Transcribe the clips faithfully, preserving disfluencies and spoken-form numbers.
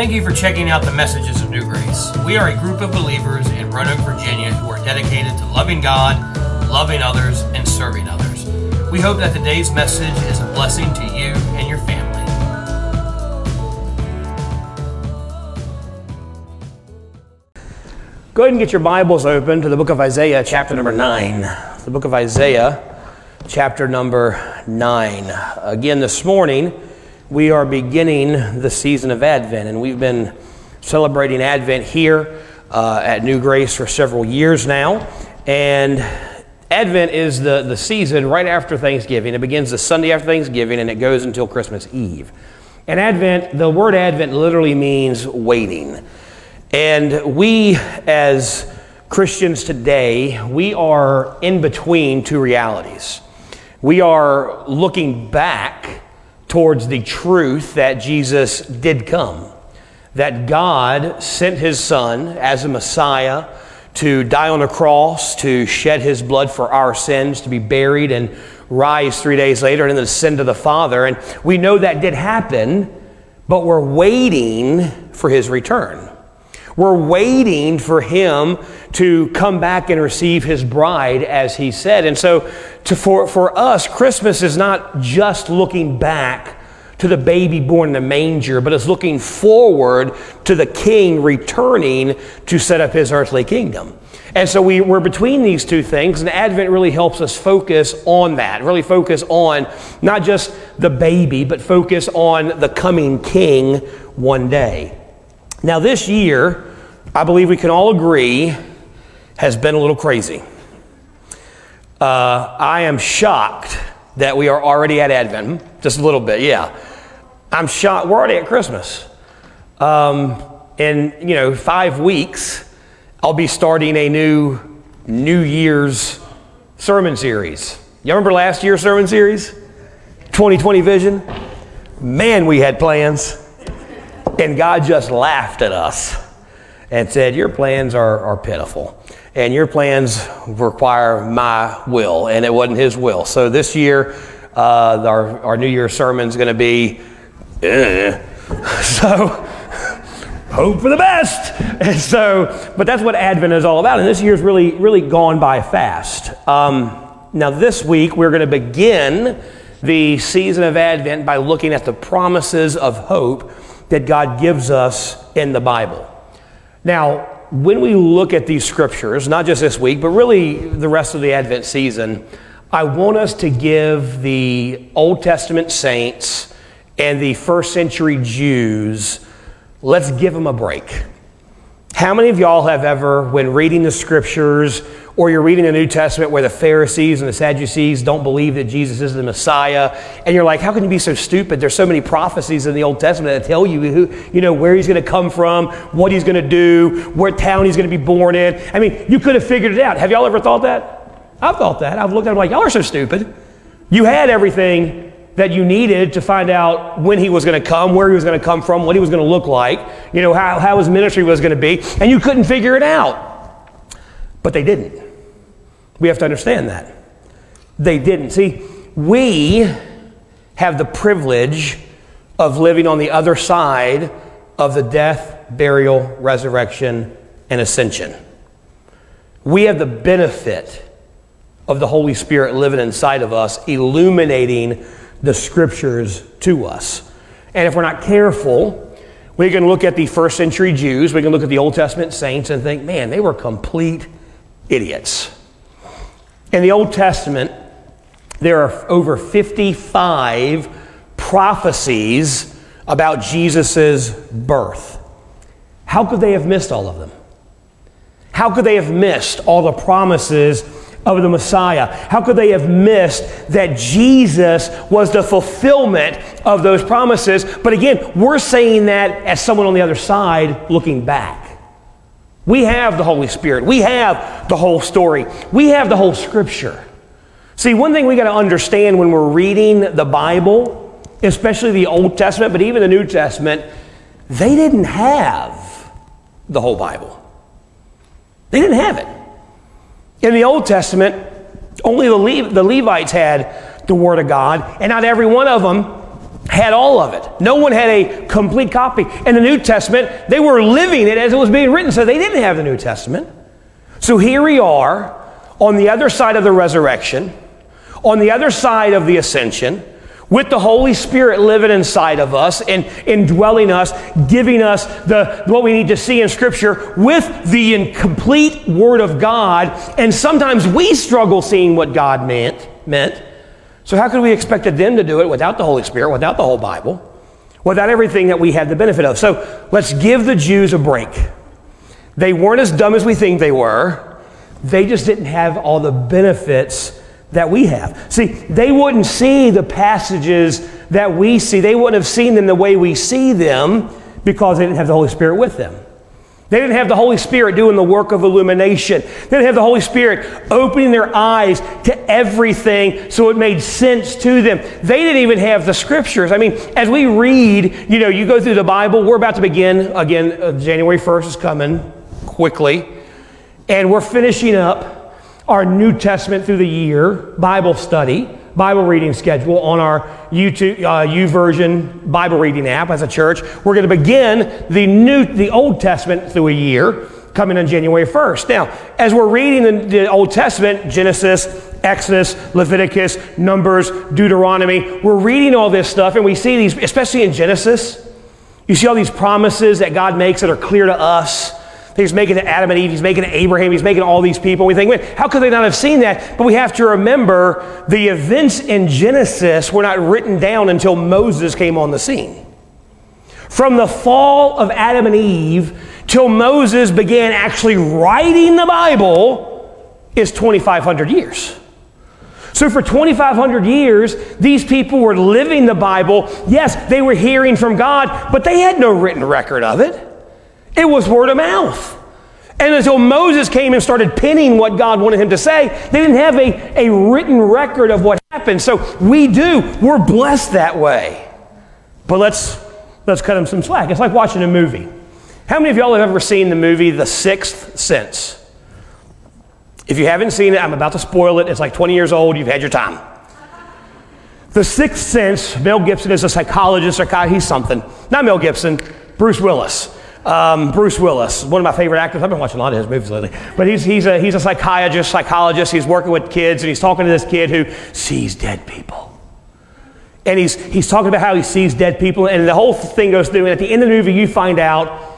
Thank you for checking out the messages of New Grace. We are a group of believers in Roanoke, Virginia, who are dedicated to loving God, loving others, and serving others. We hope that today's message is a blessing to you and your family. Go ahead and get your Bibles open to the book of Isaiah, chapter number nine. The book of Isaiah, chapter number nine. Again, this morning, we are beginning the season of Advent, and we've been celebrating Advent here uh, at New Grace for several years now. And Advent is the, the season right after Thanksgiving. It begins the Sunday after Thanksgiving, and it goes until Christmas Eve. And Advent, the word Advent literally means waiting. And we, as Christians today, we are in between two realities. We are looking back towards the truth that Jesus did come, that God sent his son as a Messiah to die on a cross, to shed his blood for our sins, to be buried and rise three days later, and then ascend to the Father. And we know that did happen, but we're waiting for his return. We're waiting for him to come back and receive his bride, as he said. And so to, for, for us, Christmas is not just looking back to the baby born in the manger, but it's looking forward to the king returning to set up his earthly kingdom. And so we, we're between these two things, and Advent really helps us focus on that, really focus on not just the baby, but focus on the coming king one day. Now this year, I believe we can all agree, has been a little crazy. Uh, I am shocked that we are already at Advent, just a little bit, yeah. I'm shocked, we're already at Christmas. Um, in, you know, five weeks, I'll be starting a new New Year's sermon series. You remember last year's sermon series? twenty twenty Vision? Man, we had plans. And God just laughed at us and said, your plans are, are pitiful, and your plans require my will, and it wasn't his will. So this year, uh, our, our New Year's sermon's going to be, eh. So hope for the best. And so, but that's what Advent is all about, and this year's really, really gone by fast. Um, now this week, we're going to begin the season of Advent by looking at the promises of hope that God gives us in the Bible. Now, when we look at these scriptures, not just this week, but really the rest of the Advent season, I want us to give the Old Testament saints and the first century Jews, let's give them a break. How many of y'all have ever, when reading the scriptures, or you're reading the New Testament where the Pharisees and the Sadducees don't believe that Jesus is the Messiah, and you're like, how can you be so stupid? There's so many prophecies in the Old Testament that tell you who, you know, where he's going to come from, what he's going to do, what town he's going to be born in. I mean, you could have figured it out. Have y'all ever thought that? I've thought that. I've looked at it like, y'all are so stupid. You had everything that you needed to find out when he was going to come, where he was going to come from, what he was going to look like, you know, how, how his ministry was going to be, and you couldn't figure it out. But they didn't. We have to understand that. They didn't. See, we have the privilege of living on the other side of the death, burial, resurrection, and ascension. We have the benefit of the Holy Spirit living inside of us, illuminating the scriptures to us. And if we're not careful, we can look at the first century Jews, we can look at the Old Testament saints and think, man, they were complete idiots. In the Old Testament, there are over fifty-five prophecies about Jesus's birth. How could they have missed all of them? How could they have missed all the promises of the Messiah? How could they have missed that Jesus was the fulfillment of those promises? But again, we're saying that as someone on the other side looking back. We have the Holy Spirit. We have the whole story. We have the whole scripture. See, one thing we got to understand when we're reading the Bible, especially the Old Testament, but even the New Testament, they didn't have the whole Bible. They didn't have it. In the Old Testament, only the, Le- the Levites had the Word of God, and not every one of them had all of it. No one had a complete copy. In the New Testament, they were living it as it was being written, so they didn't have the New Testament. So here we are on the other side of the resurrection, on the other side of the ascension, with the Holy Spirit living inside of us and indwelling us, giving us the what we need to see in Scripture with the incomplete Word of God. And sometimes we struggle seeing what God meant. meant. So how could we expect them to do it without the Holy Spirit, without the whole Bible, without everything that we had the benefit of? So let's give the Jews a break. They weren't as dumb as we think they were. They just didn't have all the benefits that we have. See, they wouldn't see the passages that we see. They wouldn't have seen them the way we see them because they didn't have the Holy Spirit with them. They didn't have the Holy Spirit doing the work of illumination. They didn't have the Holy Spirit opening their eyes to everything so it made sense to them. They didn't even have the Scriptures. I mean, as we read, you know, you go through the Bible, we're about to begin, again, uh, January first is coming quickly, and we're finishing up our New Testament through the year Bible study, Bible reading schedule on our YouTube uh, YouVersion Bible reading app as a church. We're going to begin the new, the Old Testament through a year coming on January first. Now, as we're reading the, the Old Testament, Genesis, Exodus, Leviticus, Numbers, Deuteronomy, we're reading all this stuff, and we see these, especially in Genesis, you see all these promises that God makes that are clear to us. He's making to Adam and Eve, he's making to Abraham, he's making to all these people. We think, man, how could they not have seen that? But we have to remember the events in Genesis were not written down until Moses came on the scene. From the fall of Adam and Eve till Moses began actually writing the Bible is twenty-five hundred years. So for twenty-five hundred years, these people were living the Bible. Yes, they were hearing from God, but they had no written record of it. It was word of mouth. And until Moses came and started penning what God wanted him to say, they didn't have a, a written record of what happened. So we do. We're blessed that way. But let's let's cut him some slack. It's like watching a movie. How many of y'all have ever seen the movie The Sixth Sense? If you haven't seen it, I'm about to spoil it. It's like twenty years old. You've had your time. The Sixth Sense, Mel Gibson is a psychologist. Or he's something. Not Mel Gibson, Bruce Willis. Um, Bruce Willis, one of my favorite actors. I've been watching a lot of his movies lately. But he's he's a he's a psychiatrist, psychologist. He's working with kids, and he's talking to this kid who sees dead people. And he's he's talking about how he sees dead people, and the whole thing goes through. And at the end of the movie, you find out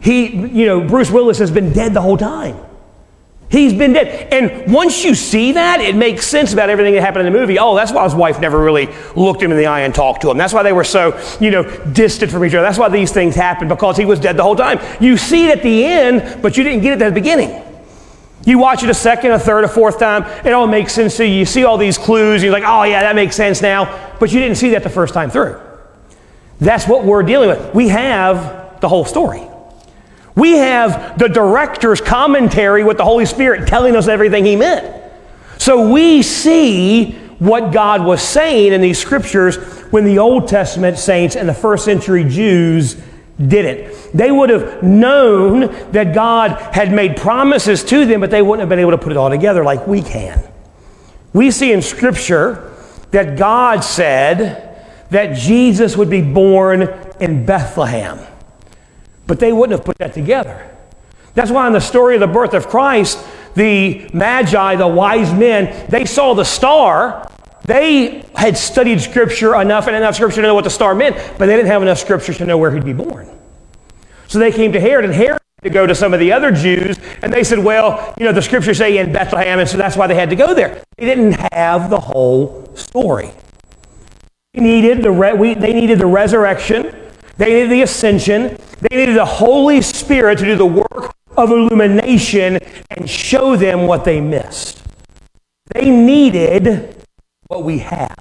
he, you know, Bruce Willis has been dead the whole time. He's been dead. And once you see that, it makes sense about everything that happened in the movie. Oh, that's why his wife never really looked him in the eye and talked to him. That's why they were so, you know, distant from each other. That's why these things happened, because he was dead the whole time. You see it at the end, but you didn't get it at the beginning. You watch it a second, a third, a fourth time. It all makes sense to you. You see all these clues. You're like, oh, yeah, that makes sense now. But you didn't see that the first time through. That's what we're dealing with. We have the whole story. We have the director's commentary with the Holy Spirit telling us everything he meant. So we see what God was saying in these Scriptures when the Old Testament saints and the first century Jews did it. They would have known that God had made promises to them, but they wouldn't have been able to put it all together like we can. We see in Scripture that God said that Jesus would be born in Bethlehem. But they wouldn't have put that together. That's why in the story of the birth of Christ, the Magi, the wise men, they saw the star. They had studied Scripture enough and enough Scripture to know what the star meant, but they didn't have enough Scripture to know where he'd be born. So they came to Herod, and Herod had to go to some of the other Jews, and they said, well, you know, the Scriptures say in Bethlehem, and so that's why they had to go there. They didn't have the whole story. They needed the, re- we, they needed the resurrection. They needed the ascension. They needed the Holy Spirit to do the work of illumination and show them what they missed. They needed what we have.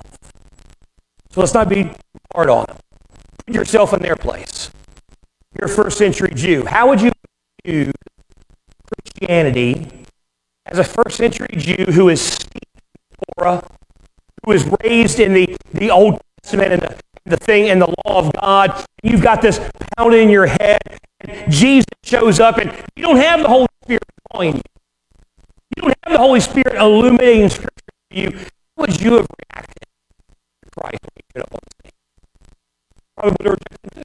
So let's not be hard on them. Put yourself in their place. You're a first century Jew. How would you view Christianity as a first century Jew who is steeped in Torah, who is raised in the, the Old Testament and the the thing and the law of God? You've got this pound in your head, and Jesus shows up, and you don't have the Holy Spirit calling you. You don't have the Holy Spirit illuminating Scripture to you. How would you have reacted to Christ? of liturgical.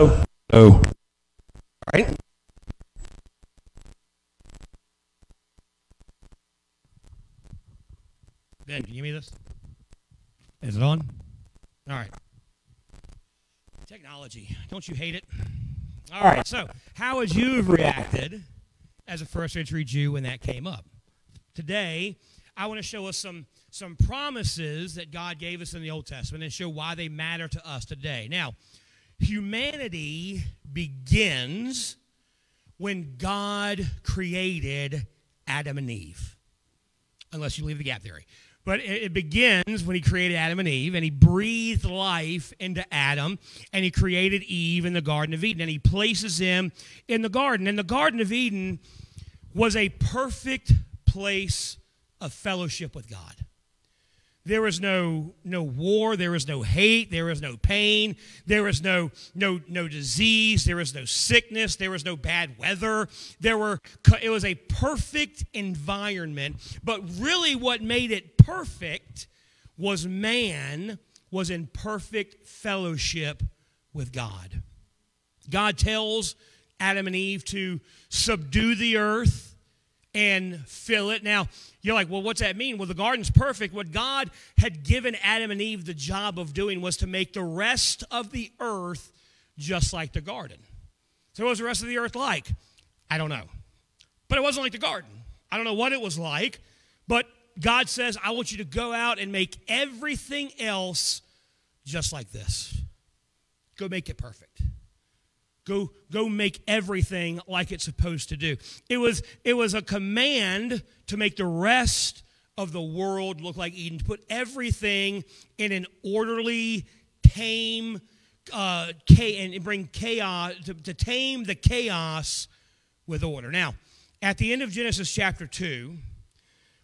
Oh, no. All right. Ben, can you give me this? Is it on? All right. Technology. Don't you hate it? All right. So, how would you have reacted as a first century Jew when that came up? Today, I want to show us some, some promises that God gave us in the Old Testament and show why they matter to us today. Now, humanity begins when God created Adam and Eve, unless you believe the gap theory. But it begins when he created Adam and Eve, and he breathed life into Adam, and he created Eve in the Garden of Eden, and he places them in the garden. And the Garden of Eden was a perfect place of fellowship with God. There is no no war, there is no hate, there is no pain, there is no no no disease, there is no sickness, there is no bad weather. There were it was a perfect environment, but really what made it perfect was man was in perfect fellowship with God. God tells Adam and Eve to subdue the earth and fill it. Now, you're like, well, what's that mean? Well, the garden's perfect. What God had given Adam and Eve the job of doing was to make the rest of the earth just like the garden. So what was the rest of the earth like? I don't know. But it wasn't like the garden. I don't know what it was like. But God says, I want you to go out and make everything else just like this. Go make it perfect. Go, go make everything like it's supposed to do. It was, it was a command to make the rest of the world look like Eden, to put everything in an orderly, tame, uh, and bring chaos, to, to tame the chaos with order. Now, at the end of Genesis chapter two,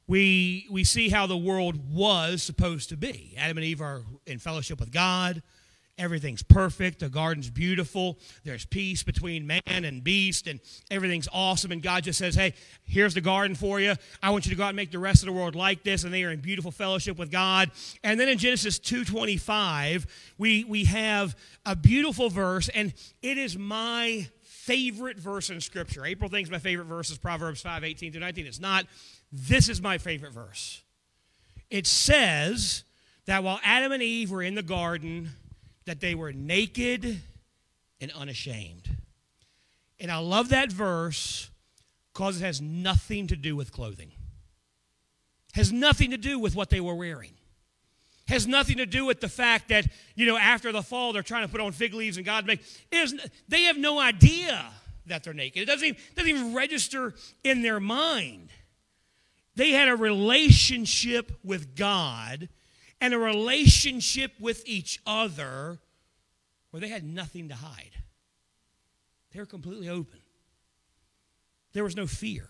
we, we see how the world was supposed to be. Adam and Eve are in fellowship with God. Everything's perfect. The garden's beautiful. There's peace between man and beast, and everything's awesome. And God just says, hey, here's the garden for you. I want you to go out and make the rest of the world like this. And they are in beautiful fellowship with God. And then in Genesis two twenty-five, we, we have a beautiful verse, and it is my favorite verse in Scripture. April thinks my favorite verse is Proverbs five, eighteen through nineteen. It's not. This is my favorite verse. It says that while Adam and Eve were in the garden, that they were naked and unashamed. And I love that verse because it has nothing to do with clothing. Has nothing to do with what they were wearing. Has nothing to do with the fact that, you know, after the fall, they're trying to put on fig leaves and God makes, it is, they have no idea that they're naked. It doesn't even, doesn't even register in their mind. They had a relationship with God and a relationship with each other where they had nothing to hide. They were completely open. There was no fear.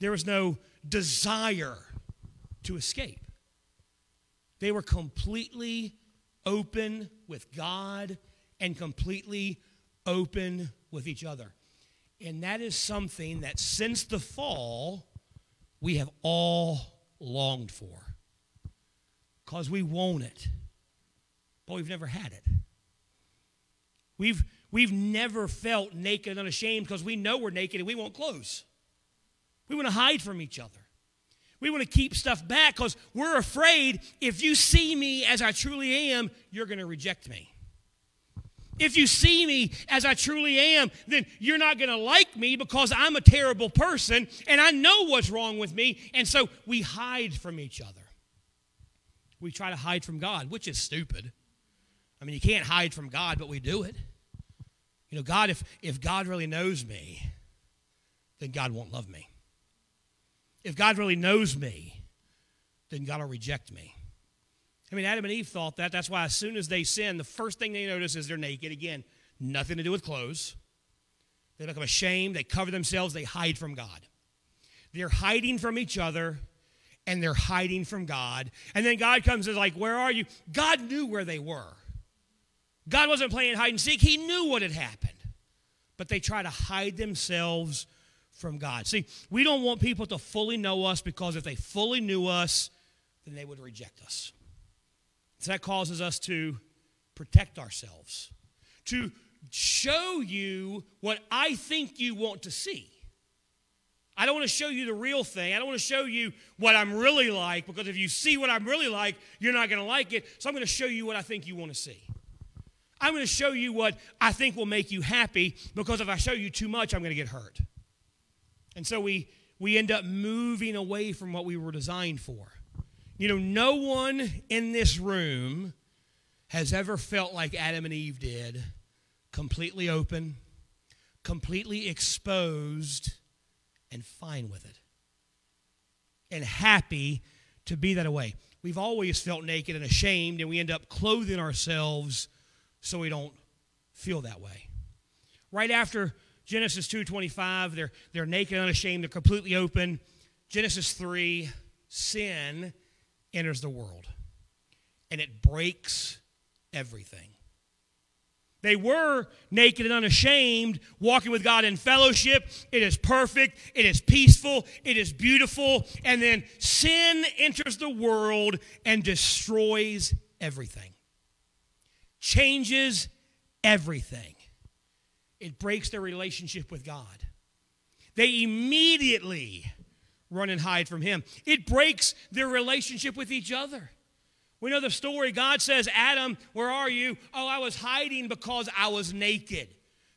There was no desire to escape. They were completely open with God and completely open with each other. And that is something that since the fall, we have all longed for. Because we want it, but we've never had it. We've, we've never felt naked and unashamed because we know we're naked and we want clothes. We want to hide from each other. We want to keep stuff back because we're afraid if you see me as I truly am, you're going to reject me. If you see me as I truly am, then you're not going to like me because I'm a terrible person and I know what's wrong with me, and so we hide from each other. We try to hide from God, which is stupid. I mean, you can't hide from God, but we do it. You know, God, if, if God really knows me, then God won't love me. If God really knows me, then God will reject me. I mean, Adam and Eve thought that. That's why as soon as they sin, the first thing they notice is they're naked. Again, nothing to do with clothes. They become ashamed. They cover themselves. They hide from God. They're hiding from each other. And they're hiding from God. And then God comes and is like, where are you? God knew where they were. God wasn't playing hide and seek. He knew what had happened. But they try to hide themselves from God. See, we don't want people to fully know us, because if they fully knew us, then they would reject us. So that causes us to protect ourselves, to show you what I think you want to see. I don't want to show you the real thing. I don't want to show you what I'm really like, because if you see what I'm really like, you're not going to like it. So I'm going to show you what I think you want to see. I'm going to show you what I think will make you happy, because if I show you too much, I'm going to get hurt. And so we we end up moving away from what we were designed for. You know, no one in this room has ever felt like Adam and Eve did, completely open, completely exposed, and fine with it, and happy to be that way. We've always felt naked and ashamed, and we end up clothing ourselves so we don't feel that way. Right after Genesis two twenty-five, they're, they're naked and unashamed, they're completely open. Genesis three, sin enters the world, and it breaks everything. They were naked and unashamed, walking with God in fellowship. It is perfect, it is peaceful, it is beautiful, and then sin enters the world and destroys everything, changes everything. It breaks their relationship with God. They immediately run and hide from Him. It breaks their relationship with each other. We know the story. God says, Adam, where are you? Oh, I was hiding because I was naked.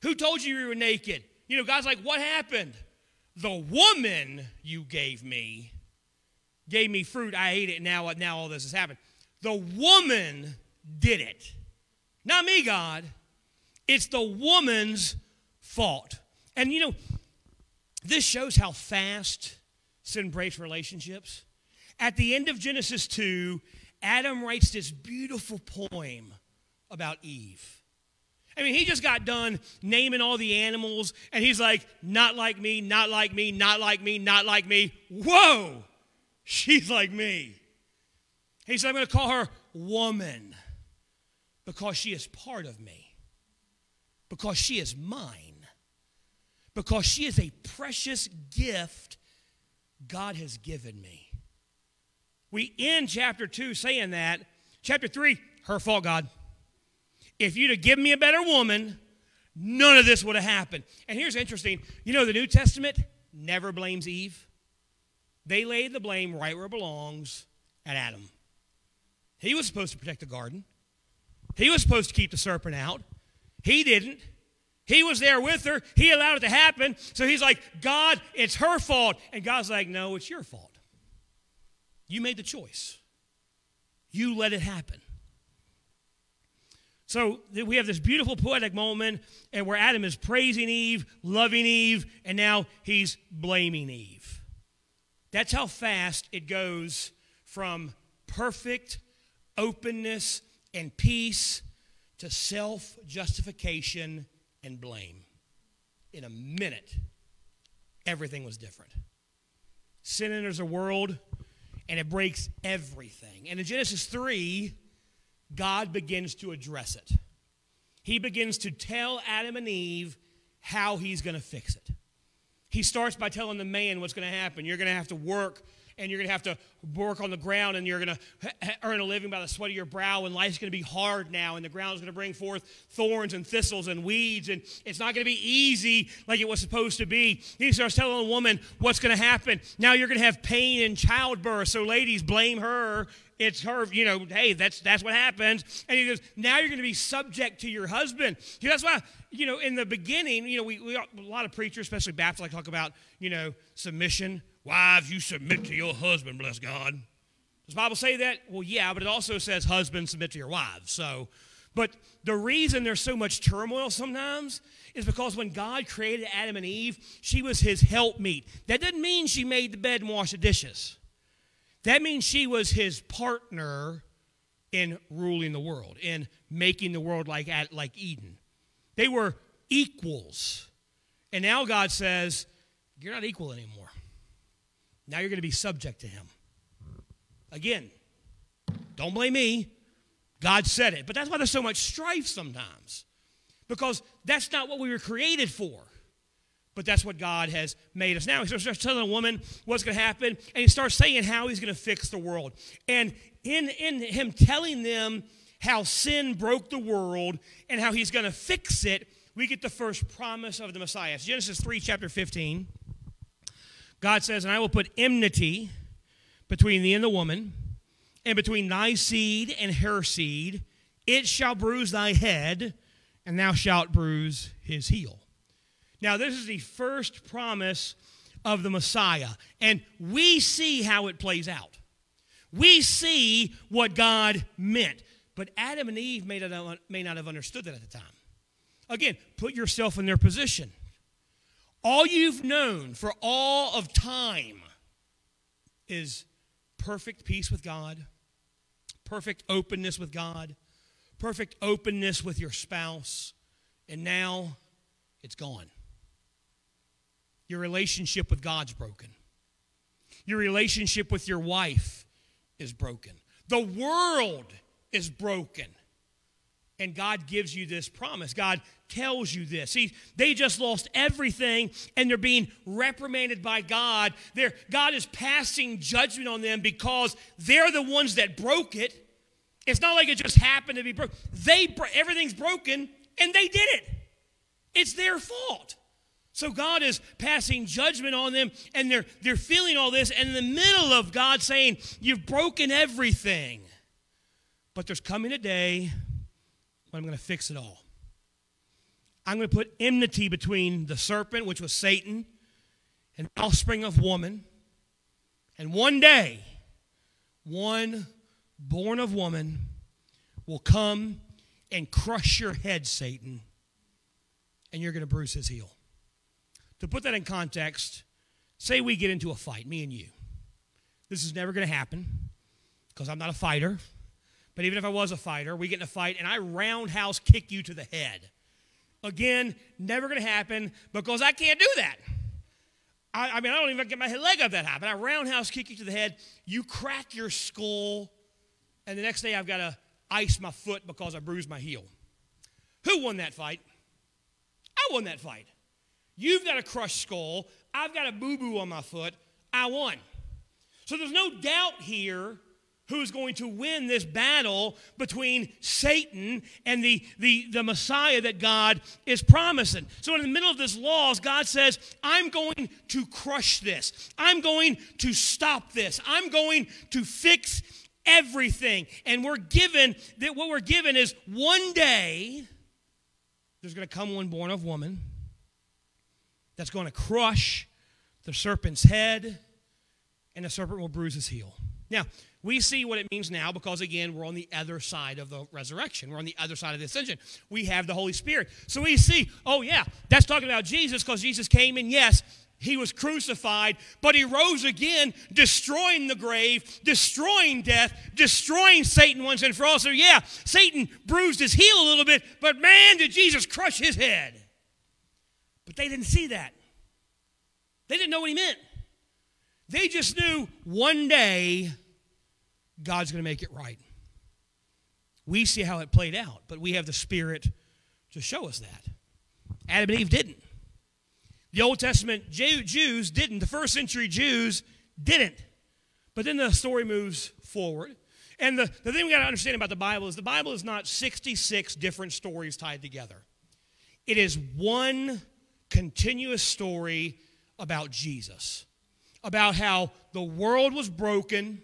Who told you you were naked? You know, God's like, what happened? The woman you gave me gave me fruit. I ate it. Now, now all this has happened. The woman did it. Not me, God. It's the woman's fault. And, you know, this shows how fast sin breaks relationships. At the end of Genesis two, Adam writes this beautiful poem about Eve. I mean, he just got done naming all the animals, and he's like, not like me, not like me, not like me, not like me. Whoa, she's like me. He said, I'm going to call her woman because she is part of me. Because she is mine, because she is a precious gift God has given me. We end chapter two saying that. Chapter three, her fault, God. If you'd have given me a better woman, none of this would have happened. And here's interesting. You know, the New Testament never blames Eve. They laid the blame right where it belongs, at Adam. He was supposed to protect the garden. He was supposed to keep the serpent out. He didn't. He was there with her. He allowed it to happen. So he's like, God, it's her fault. And God's like, no, it's your fault. You made the choice. You let it happen. So we have this beautiful poetic moment and where Adam is praising Eve, loving Eve, and now he's blaming Eve. That's how fast it goes from perfect openness and peace to self-justification and blame. In a minute, everything was different. Sin enters the world, and it breaks everything. And in Genesis three, God begins to address it. He begins to tell Adam and Eve how he's going to fix it. He starts by telling the man what's going to happen. You're going to have to work, and you're going to have to work on the ground, and you're going to earn a living by the sweat of your brow, and life's going to be hard now, and the ground is going to bring forth thorns and thistles and weeds, and it's not going to be easy like it was supposed to be. He starts telling the woman what's going to happen. Now you're going to have pain in childbirth, so ladies, blame her. It's her, you know, hey, that's that's what happens. And he goes, now you're going to be subject to your husband. You know, that's why, you know, in the beginning, you know, we, we a lot of preachers, especially Baptists, like talk about, you know, submission. Wives, you submit to your husband, bless God. Does the Bible say that? Well, yeah, but it also says husbands submit to your wives. So, but the reason there's so much turmoil sometimes is because when God created Adam and Eve, she was his helpmeet. That doesn't mean she made the bed and washed the dishes. That means she was his partner in ruling the world, in making the world like, like Eden. They were equals. And now God says, you're not equal anymore. Now you're going to be subject to him. Again, don't blame me. God said it. But that's why there's so much strife sometimes. Because that's not what we were created for. But that's what God has made us. Now he starts telling the woman what's going to happen, and he starts saying how he's going to fix the world. And in, in him telling them how sin broke the world and how he's going to fix it, we get the first promise of the Messiah. It's Genesis three, chapter fifteen. God says, and I will put enmity between thee and the woman, and between thy seed and her seed. It shall bruise thy head, and thou shalt bruise his heel. Now, this is the first promise of the Messiah, and we see how it plays out. We see what God meant, but Adam and Eve may not, may not have understood that at the time. Again, put yourself in their position. All you've known for all of time is perfect peace with God, perfect openness with God, perfect openness with your spouse, and now it's gone. Your relationship with God's broken. Your relationship with your wife is broken. The world is broken. And God gives you this promise. God tells you this. See, they just lost everything, and they're being reprimanded by God. They're, God is passing judgment on them because they're the ones that broke it. It's not like it just happened to be broken. They, everything's broken, and they did it. It's their fault. So God is passing judgment on them, and they're, they're feeling all this, and in the middle of God saying, you've broken everything. But there's coming a day when I'm going to fix it all. I'm going to put enmity between the serpent, which was Satan, and the offspring of woman. And one day, one born of woman will come and crush your head, Satan, and you're going to bruise his heel. To put that in context, say we get into a fight, me and you. This is never going to happen because I'm not a fighter. But even if I was a fighter, we get in a fight and I roundhouse kick you to the head. Again, never going to happen because I can't do that. I, I mean, I don't even get my leg up that high, but I roundhouse kick you to the head. You crack your skull, and the next day I've got to ice my foot because I bruised my heel. Who won that fight? I won that fight. You've got a crushed skull. I've got a boo-boo on my foot. I won. So there's no doubt here who's going to win this battle between Satan and the, the, the Messiah that God is promising. So in the middle of this laws, God says, I'm going to crush this. I'm going to stop this. I'm going to fix everything. And we're given that what we're given is one day there's going to come one born of woman that's going to crush the serpent's head, and the serpent will bruise his heel. Now, we see what it means now because, again, we're on the other side of the resurrection. We're on the other side of the ascension. We have the Holy Spirit. So we see, oh, yeah, that's talking about Jesus because Jesus came, and yes, he was crucified, but he rose again, destroying the grave, destroying death, destroying Satan once and for all. So, yeah, Satan bruised his heel a little bit, but, man, did Jesus crush his head. But they didn't see that. They didn't know what he meant. They just knew one day God's going to make it right. We see how it played out, but we have the Spirit to show us that. Adam and Eve didn't. The Old Testament Jews didn't. The first century Jews didn't. But then the story moves forward. And the, the thing we got to understand about the Bible is the Bible is not sixty-six different stories tied together. It is one continuous story about Jesus, about how the world was broken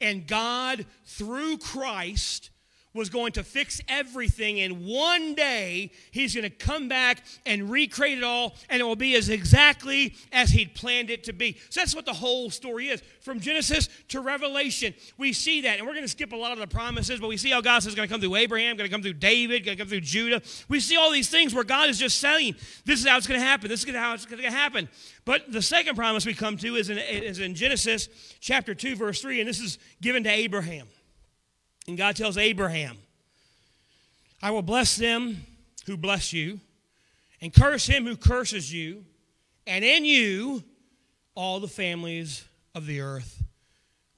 and God, through Christ, was going to fix everything, and one day he's going to come back and recreate it all, and it will be as exactly as he'd planned it to be. So that's what the whole story is. From Genesis to Revelation, we see that, and we're going to skip a lot of the promises, but we see how God says it's going to come through Abraham, going to come through David, going to come through Judah. We see all these things where God is just saying, this is how it's going to happen, this is how it's going to happen. But the second promise we come to is in, is in Genesis chapter two, verse three, and this is given to Abraham. And God tells Abraham, I will bless them who bless you, and curse him who curses you, and in you all the families of the earth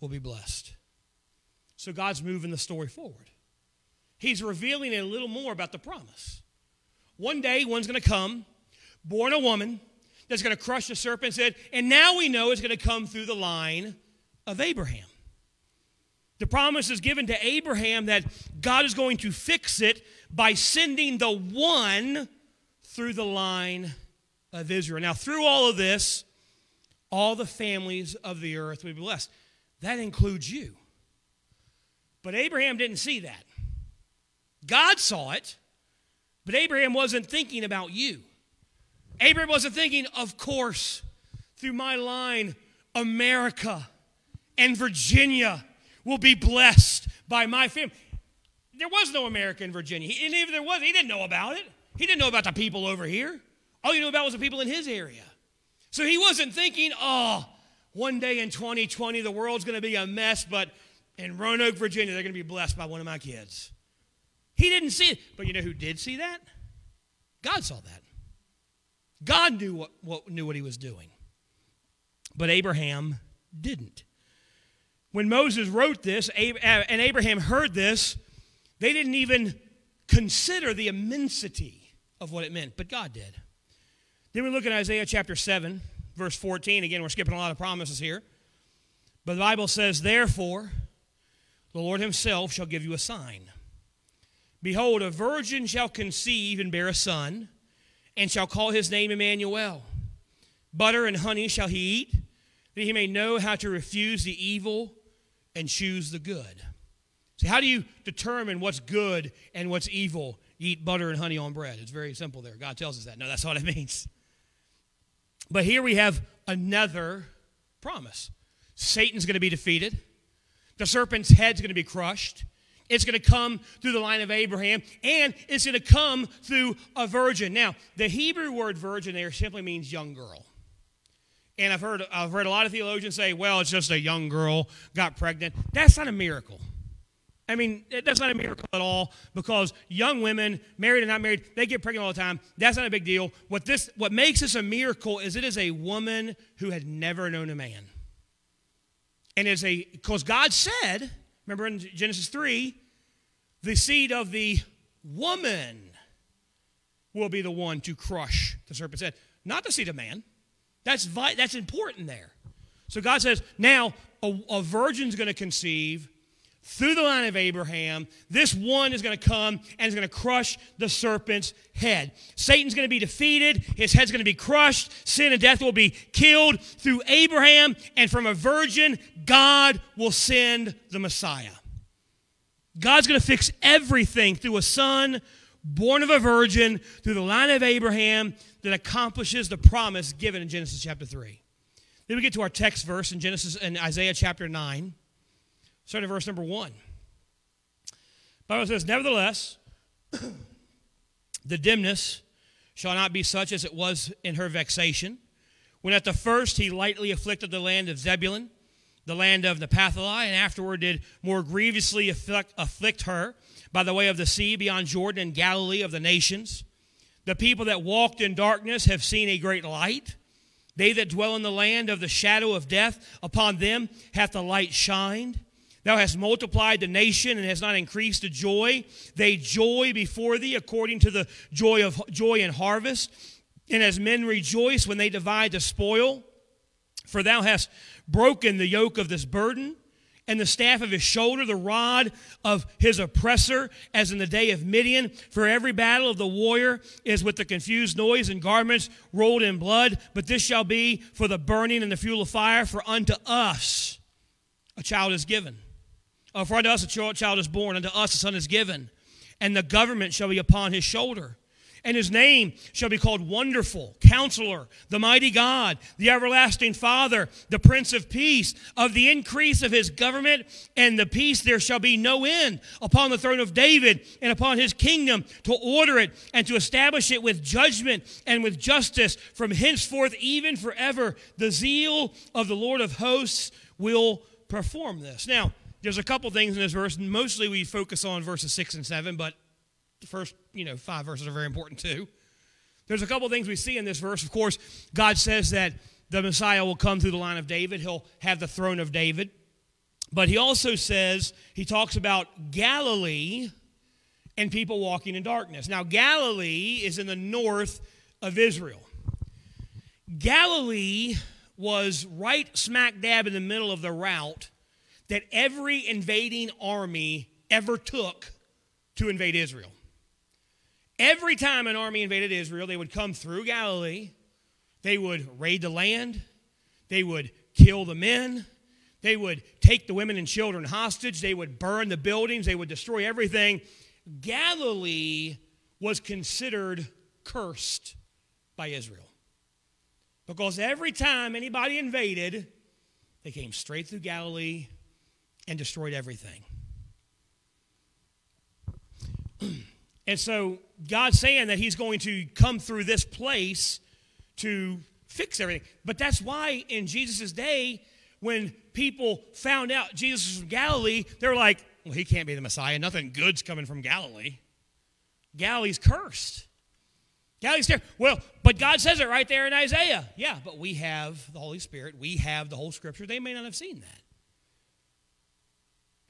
will be blessed. So God's moving the story forward. He's revealing a little more about the promise. One day, one's going to come, born a woman, that's going to crush the serpent's head. And now we know it's going to come through the line of Abraham. The promise is given to Abraham that God is going to fix it by sending the one through the line of Israel. Now, through all of this, all the families of the earth will be blessed. That includes you. But Abraham didn't see that. God saw it, but Abraham wasn't thinking about you. Abraham wasn't thinking, of course, through my line, America and Virginia will be blessed by my family. There was no America in Virginia. He, and if there was, he didn't know about it. He didn't know about the people over here. All he knew about was the people in his area. So he wasn't thinking, oh, one day in twenty twenty, the world's going to be a mess, but in Roanoke, Virginia, they're going to be blessed by one of my kids. He didn't see it. But you know who did see that? God saw that. God knew what, what, knew what he was doing. But Abraham didn't. When Moses wrote this, and Abraham heard this, they didn't even consider the immensity of what it meant, but God did. Then we look at Isaiah chapter seven, verse fourteen. Again, we're skipping a lot of promises here. But the Bible says, therefore, the Lord himself shall give you a sign. Behold, a virgin shall conceive and bear a son, and shall call his name Emmanuel. Butter and honey shall he eat, that he may know how to refuse the evil and choose the good. See, how do you determine what's good and what's evil? You eat butter and honey on bread. It's very simple there. God tells us that. No, that's what it means. But here we have another promise. Satan's going to be defeated. The serpent's head's going to be crushed. It's going to come through the line of Abraham, and it's going to come through a virgin. Now, the Hebrew word virgin there simply means young girl. And I've heard, I've heard a lot of theologians say, well, it's just a young girl got pregnant. That's not a miracle. I mean, that's not a miracle at all, because young women, married or not married, they get pregnant all the time. That's not a big deal. What this, what makes this a miracle is it is a woman who had never known a man. And it's a, because God said, remember in Genesis three, the seed of the woman will be the one to crush the serpent's head, not the seed of man. That's vi- that's important there. So God says, now a, a virgin's going to conceive through the line of Abraham. This one is going to come and is going to crush the serpent's head. Satan's going to be defeated. His head's going to be crushed. Sin and death will be killed through Abraham. And from a virgin, God will send the Messiah. God's going to fix everything through a son born of a virgin, through the line of Abraham, that accomplishes the promise given in Genesis chapter three. Then we get to our text verse in Genesis in Isaiah chapter nine. Starting at verse number one. The Bible says, nevertheless, the dimness shall not be such as it was in her vexation, when at the first he lightly afflicted the land of Zebulun, the land of Naphtali, and afterward did more grievously afflict, afflict her by the way of the sea beyond Jordan and Galilee of the nations. The people that walked in darkness have seen a great light. They that dwell in the land of the shadow of death, upon them hath the light shined. Thou hast multiplied the nation and hast not increased the joy. They joy before thee according to the joy of joy and harvest. And as men rejoice when they divide the spoil, for thou hast broken the yoke of this burden, and the staff of his shoulder, the rod of his oppressor, as in the day of Midian. For every battle of the warrior is with the confused noise and garments rolled in blood. But this shall be for the burning and the fuel of fire. For unto us a child is given. Uh, for unto us a child is born. Unto us a son is given. And the government shall be upon his shoulder. And his name shall be called Wonderful, Counselor, the Mighty God, the Everlasting Father, the Prince of Peace. Of the increase of his government and the peace there shall be no end, upon the throne of David and upon his kingdom, to order it and to establish it with judgment and with justice from henceforth even forever. The zeal of the Lord of hosts will perform this. Now, there's a couple things in this verse. Mostly we focus on verses six and seven, but the first, you know, five verses are very important too. There's a couple things we see in this verse. Of course, God says that the Messiah will come through the line of David. He'll have the throne of David. But he also says, he talks about Galilee and people walking in darkness. Now, Galilee is in the north of Israel. Galilee was right smack dab in the middle of the route that every invading army ever took to invade Israel. Every time an army invaded Israel, they would come through Galilee, they would raid the land, they would kill the men, they would take the women and children hostage, they would burn the buildings, they would destroy everything. Galilee was considered cursed by Israel because every time anybody invaded, they came straight through Galilee and destroyed everything. And so God's saying that he's going to come through this place to fix everything. But that's why in Jesus' day, when people found out Jesus was from Galilee, they were like, well, he can't be the Messiah. Nothing good's coming from Galilee. Galilee's cursed. Galilee's there. Well, but God says it right there in Isaiah. Yeah, but we have the Holy Spirit. We have the whole Scripture. They may not have seen that.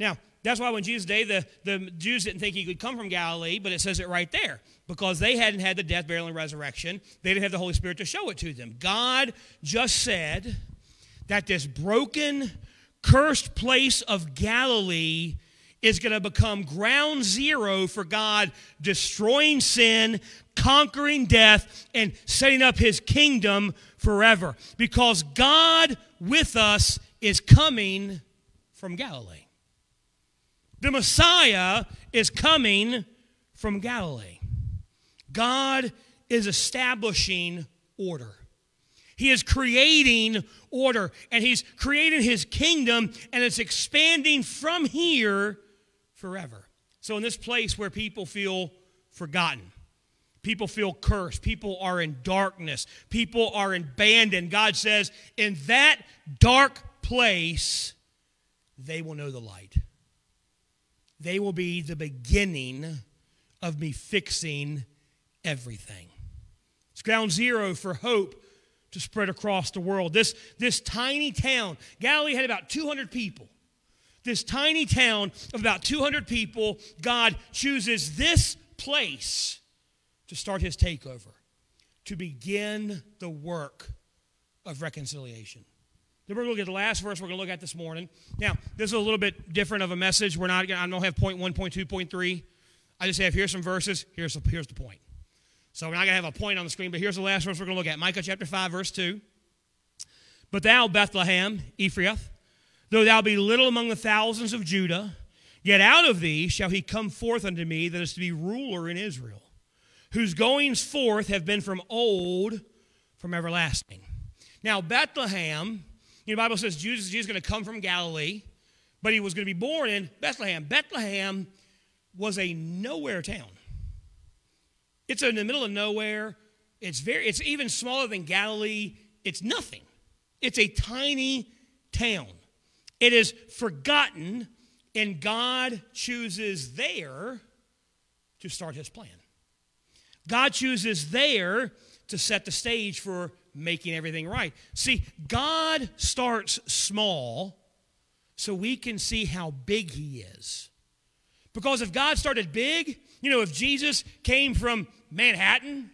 Now, that's why when Jesus' day, the, the Jews didn't think he could come from Galilee, but it says it right there, because they hadn't had the death, burial, and resurrection. They didn't have the Holy Spirit to show it to them. God just said that this broken, cursed place of Galilee is going to become ground zero for God destroying sin, conquering death, and setting up his kingdom forever, because God with us is coming from Galilee. The Messiah is coming from Galilee. God is establishing order. He is creating order, and he's creating his kingdom, and it's expanding from here forever. So in this place where people feel forgotten, people feel cursed, people are in darkness, people are abandoned, God says, in that dark place, they will know the light. They will be the beginning of me fixing everything. It's ground zero for hope to spread across the world. This, this tiny town, Galilee had about two hundred people. This tiny town of about two hundred people, God chooses this place to start his takeover, to begin the work of reconciliation. Then we're going to look at the last verse we're going to look at this morning. Now, this is a little bit different of a message. We're not. I don't have point one, point two, point three. I just have here's some verses. Here's the, here's the point. So we're not going to have a point on the screen, but here's the last verse we're going to look at. Micah chapter five, verse two. But thou, Bethlehem, Ephrathah, though thou be little among the thousands of Judah, yet out of thee shall he come forth unto me that is to be ruler in Israel, whose goings forth have been from old, from everlasting. Now, Bethlehem, you know, the Bible says Jesus, Jesus is going to come from Galilee, but he was going to be born in Bethlehem. Bethlehem was a nowhere town. It's in the middle of nowhere. It's very. It's even smaller than Galilee. It's nothing. It's a tiny town. It is forgotten, and God chooses there to start his plan. God chooses there to set the stage for making everything right. See, God starts small so we can see how big he is. Because if God started big, you know, if Jesus came from Manhattan,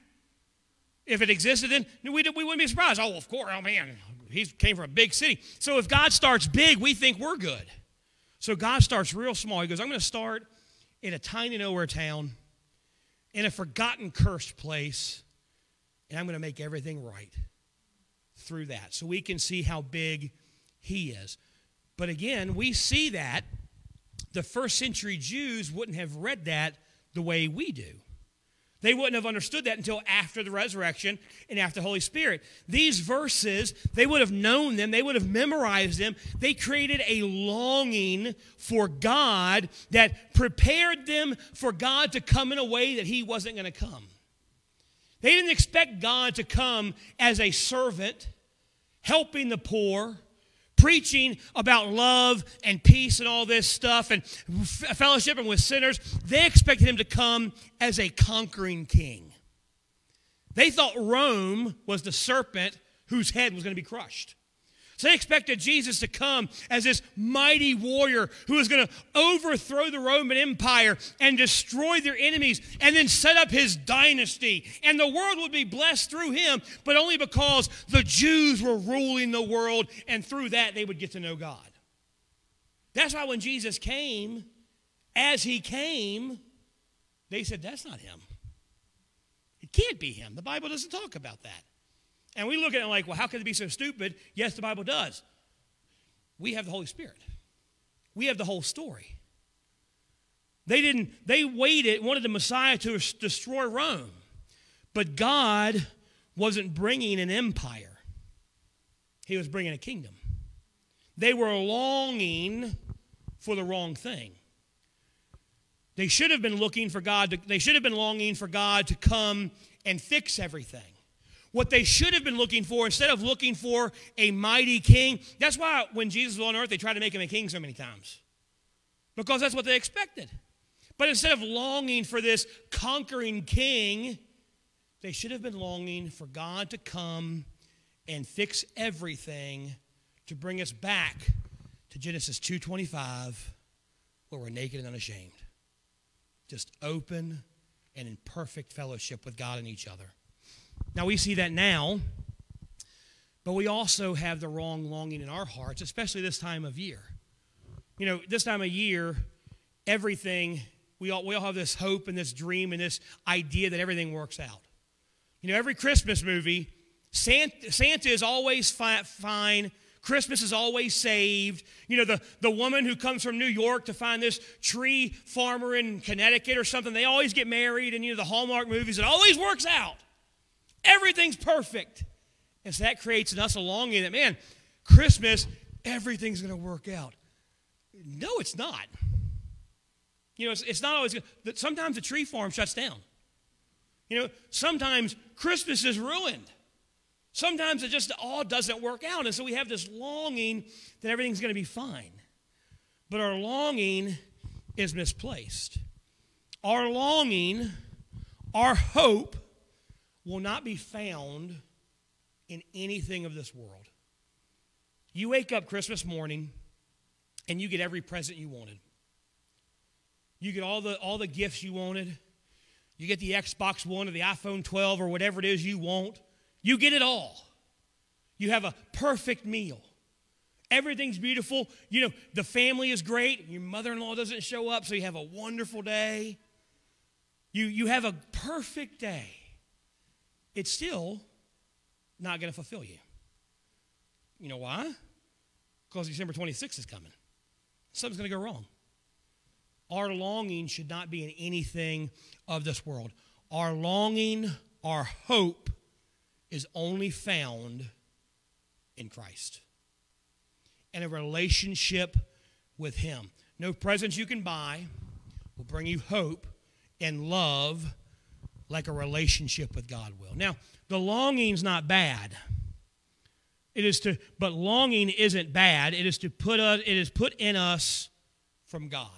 if it existed then, we wouldn't be surprised. Oh, of course, oh man, he came from a big city. So if God starts big, we think we're good. So God starts real small. He goes, I'm going to start in a tiny nowhere town, in a forgotten, cursed place, and I'm going to make everything right through that. So we can see how big he is. But again, we see that the first century Jews wouldn't have read that the way we do. They wouldn't have understood that until after the resurrection and after the Holy Spirit. These verses, they would have known them. They would have memorized them. They created a longing for God that prepared them for God to come in a way that he wasn't going to come. They didn't expect God to come as a servant, helping the poor, preaching about love and peace and all this stuff, and fellowshipping with sinners. They expected him to come as a conquering king. They thought Rome was the serpent whose head was going to be crushed. So they expected Jesus to come as this mighty warrior who was going to overthrow the Roman Empire and destroy their enemies and then set up his dynasty. And the world would be blessed through him, but only because the Jews were ruling the world, and through that they would get to know God. That's why when Jesus came, as he came, they said, that's not him. It can't be him. The Bible doesn't talk about that. And we look at it like, well, how could it be so stupid? Yes, the Bible does. We have the Holy Spirit. We have the whole story. They didn't, they waited, wanted the Messiah to destroy Rome. But God wasn't bringing an empire. He was bringing a kingdom. They were longing for the wrong thing. They should have been looking for God to, they should have been longing for God to come and fix everything. What they should have been looking for, instead of looking for a mighty king, that's why when Jesus was on earth, they tried to make him a king so many times. Because that's what they expected. But instead of longing for this conquering king, they should have been longing for God to come and fix everything to bring us back to Genesis two twenty-five, where we're naked and unashamed. Just open and in perfect fellowship with God and each other. Now, we see that now, but we also have the wrong longing in our hearts, especially this time of year. You know, this time of year, everything, we all, we all have this hope and this dream and this idea that everything works out. You know, every Christmas movie, Santa, Santa is always fi- fine. Christmas is always saved. You know, the, the woman who comes from New York to find this tree farmer in Connecticut or something, they always get married, and, you know, the Hallmark movies, it always works out. Everything's perfect. And so that creates in us a longing that, man, Christmas, everything's going to work out. No, it's not. You know, it's, it's not always going to. Sometimes the tree farm shuts down. You know, sometimes Christmas is ruined. Sometimes it just all doesn't work out. And so we have this longing that everything's going to be fine. But our longing is misplaced. Our longing, our hope, will not be found in anything of this world. You wake up Christmas morning and you get every present you wanted. You get all the all the gifts you wanted. You get the Xbox One or the iPhone twelve or whatever it is you want. You get it all. You have a perfect meal. Everything's beautiful. You know, the family is great. Your mother-in-law doesn't show up, so you have a wonderful day. You, you have a perfect day. It's still not going to fulfill you. You know why? Because December twenty-sixth is coming. Something's going to go wrong. Our longing should not be in anything of this world. Our longing, our hope, is only found in Christ and a relationship with him. No presents you can buy will bring you hope and love like a relationship with God will. Now, the longing's not bad. It is to, but longing isn't bad. It is to put us, it is put in us from God.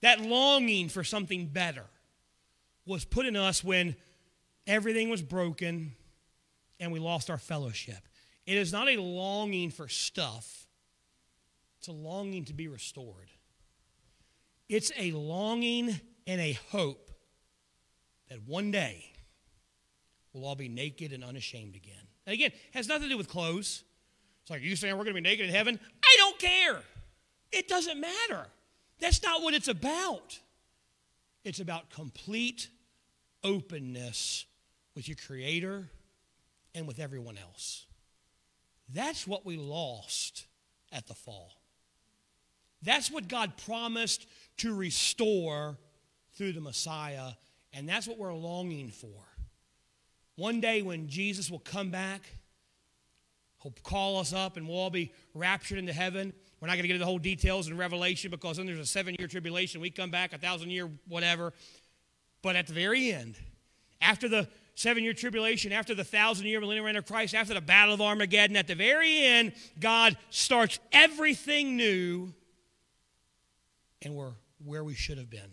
That longing for something better was put in us when everything was broken and we lost our fellowship. It is not a longing for stuff. It's a longing to be restored. It's a longing and a hope that one day we'll all be naked and unashamed again. And again, it has nothing to do with clothes. It's like, you saying we're going to be naked in heaven? I don't care. It doesn't matter. That's not what it's about. It's about complete openness with your Creator and with everyone else. That's what we lost at the fall. That's what God promised to restore through the Messiah. And that's what we're longing for. One day when Jesus will come back, he'll call us up and we'll all be raptured into heaven. We're not going to get into the whole details in Revelation because then there's a seven-year tribulation. We come back, a thousand-year whatever. But at the very end, after the seven-year tribulation, after the thousand-year millennial reign of Christ, after the battle of Armageddon, at the very end, God starts everything new and we're where we should have been.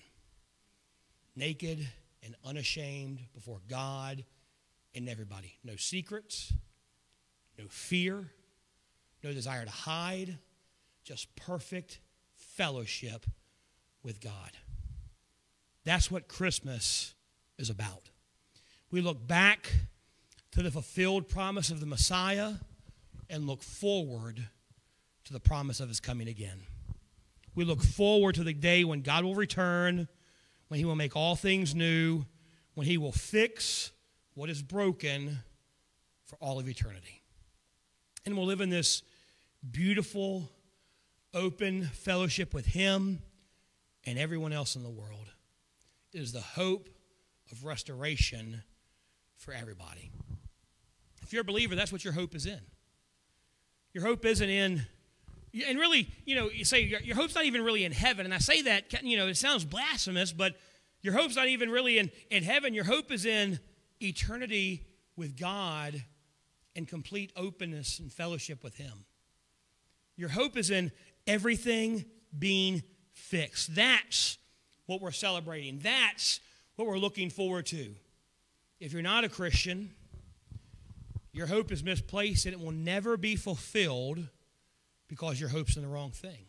Naked and unashamed before God and everybody. No secrets, no fear, no desire to hide, just perfect fellowship with God. That's what Christmas is about. We look back to the fulfilled promise of the Messiah and look forward to the promise of his coming again. We look forward to the day when God will return, when he will make all things new, when he will fix what is broken for all of eternity. And we'll live in this beautiful, open fellowship with him and everyone else in the world. It is the hope of restoration for everybody. If you're a believer, that's what your hope is in. Your hope isn't in, and really, you know, you say your, your hope's not even really in heaven. And I say that, you know, it sounds blasphemous, but your hope's not even really in, in heaven. Your hope is in eternity with God and complete openness and fellowship with him. Your hope is in everything being fixed. That's what we're celebrating. That's what we're looking forward to. If you're not a Christian, your hope is misplaced and it will never be fulfilled because your hope's in the wrong thing.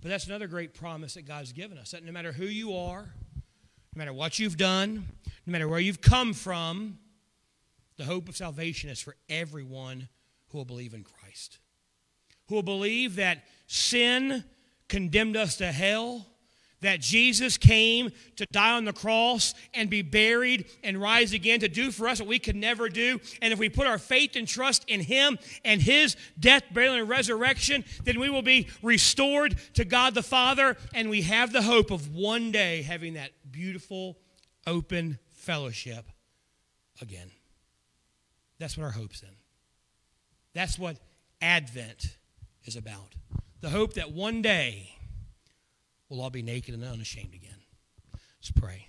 But that's another great promise that God's given us, that no matter who you are, no matter what you've done, no matter where you've come from, the hope of salvation is for everyone who will believe in Christ, who will believe that sin condemned us to hell, that Jesus came to die on the cross and be buried and rise again to do for us what we could never do. And if we put our faith and trust in him and his death, burial, and resurrection, then we will be restored to God the Father, and we have the hope of one day having that beautiful, open fellowship again. That's what our hope's in. That's what Advent is about. The hope that one day we'll all be naked and unashamed again. Let's pray.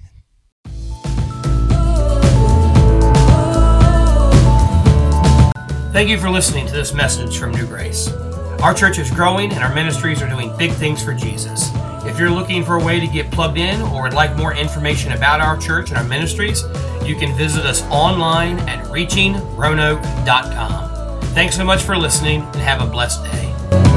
Thank you for listening to this message from New Grace. Our church is growing and our ministries are doing big things for Jesus. If you're looking for a way to get plugged in or would like more information about our church and our ministries, you can visit us online at reaching roanoke dot com. Thanks so much for listening and have a blessed day.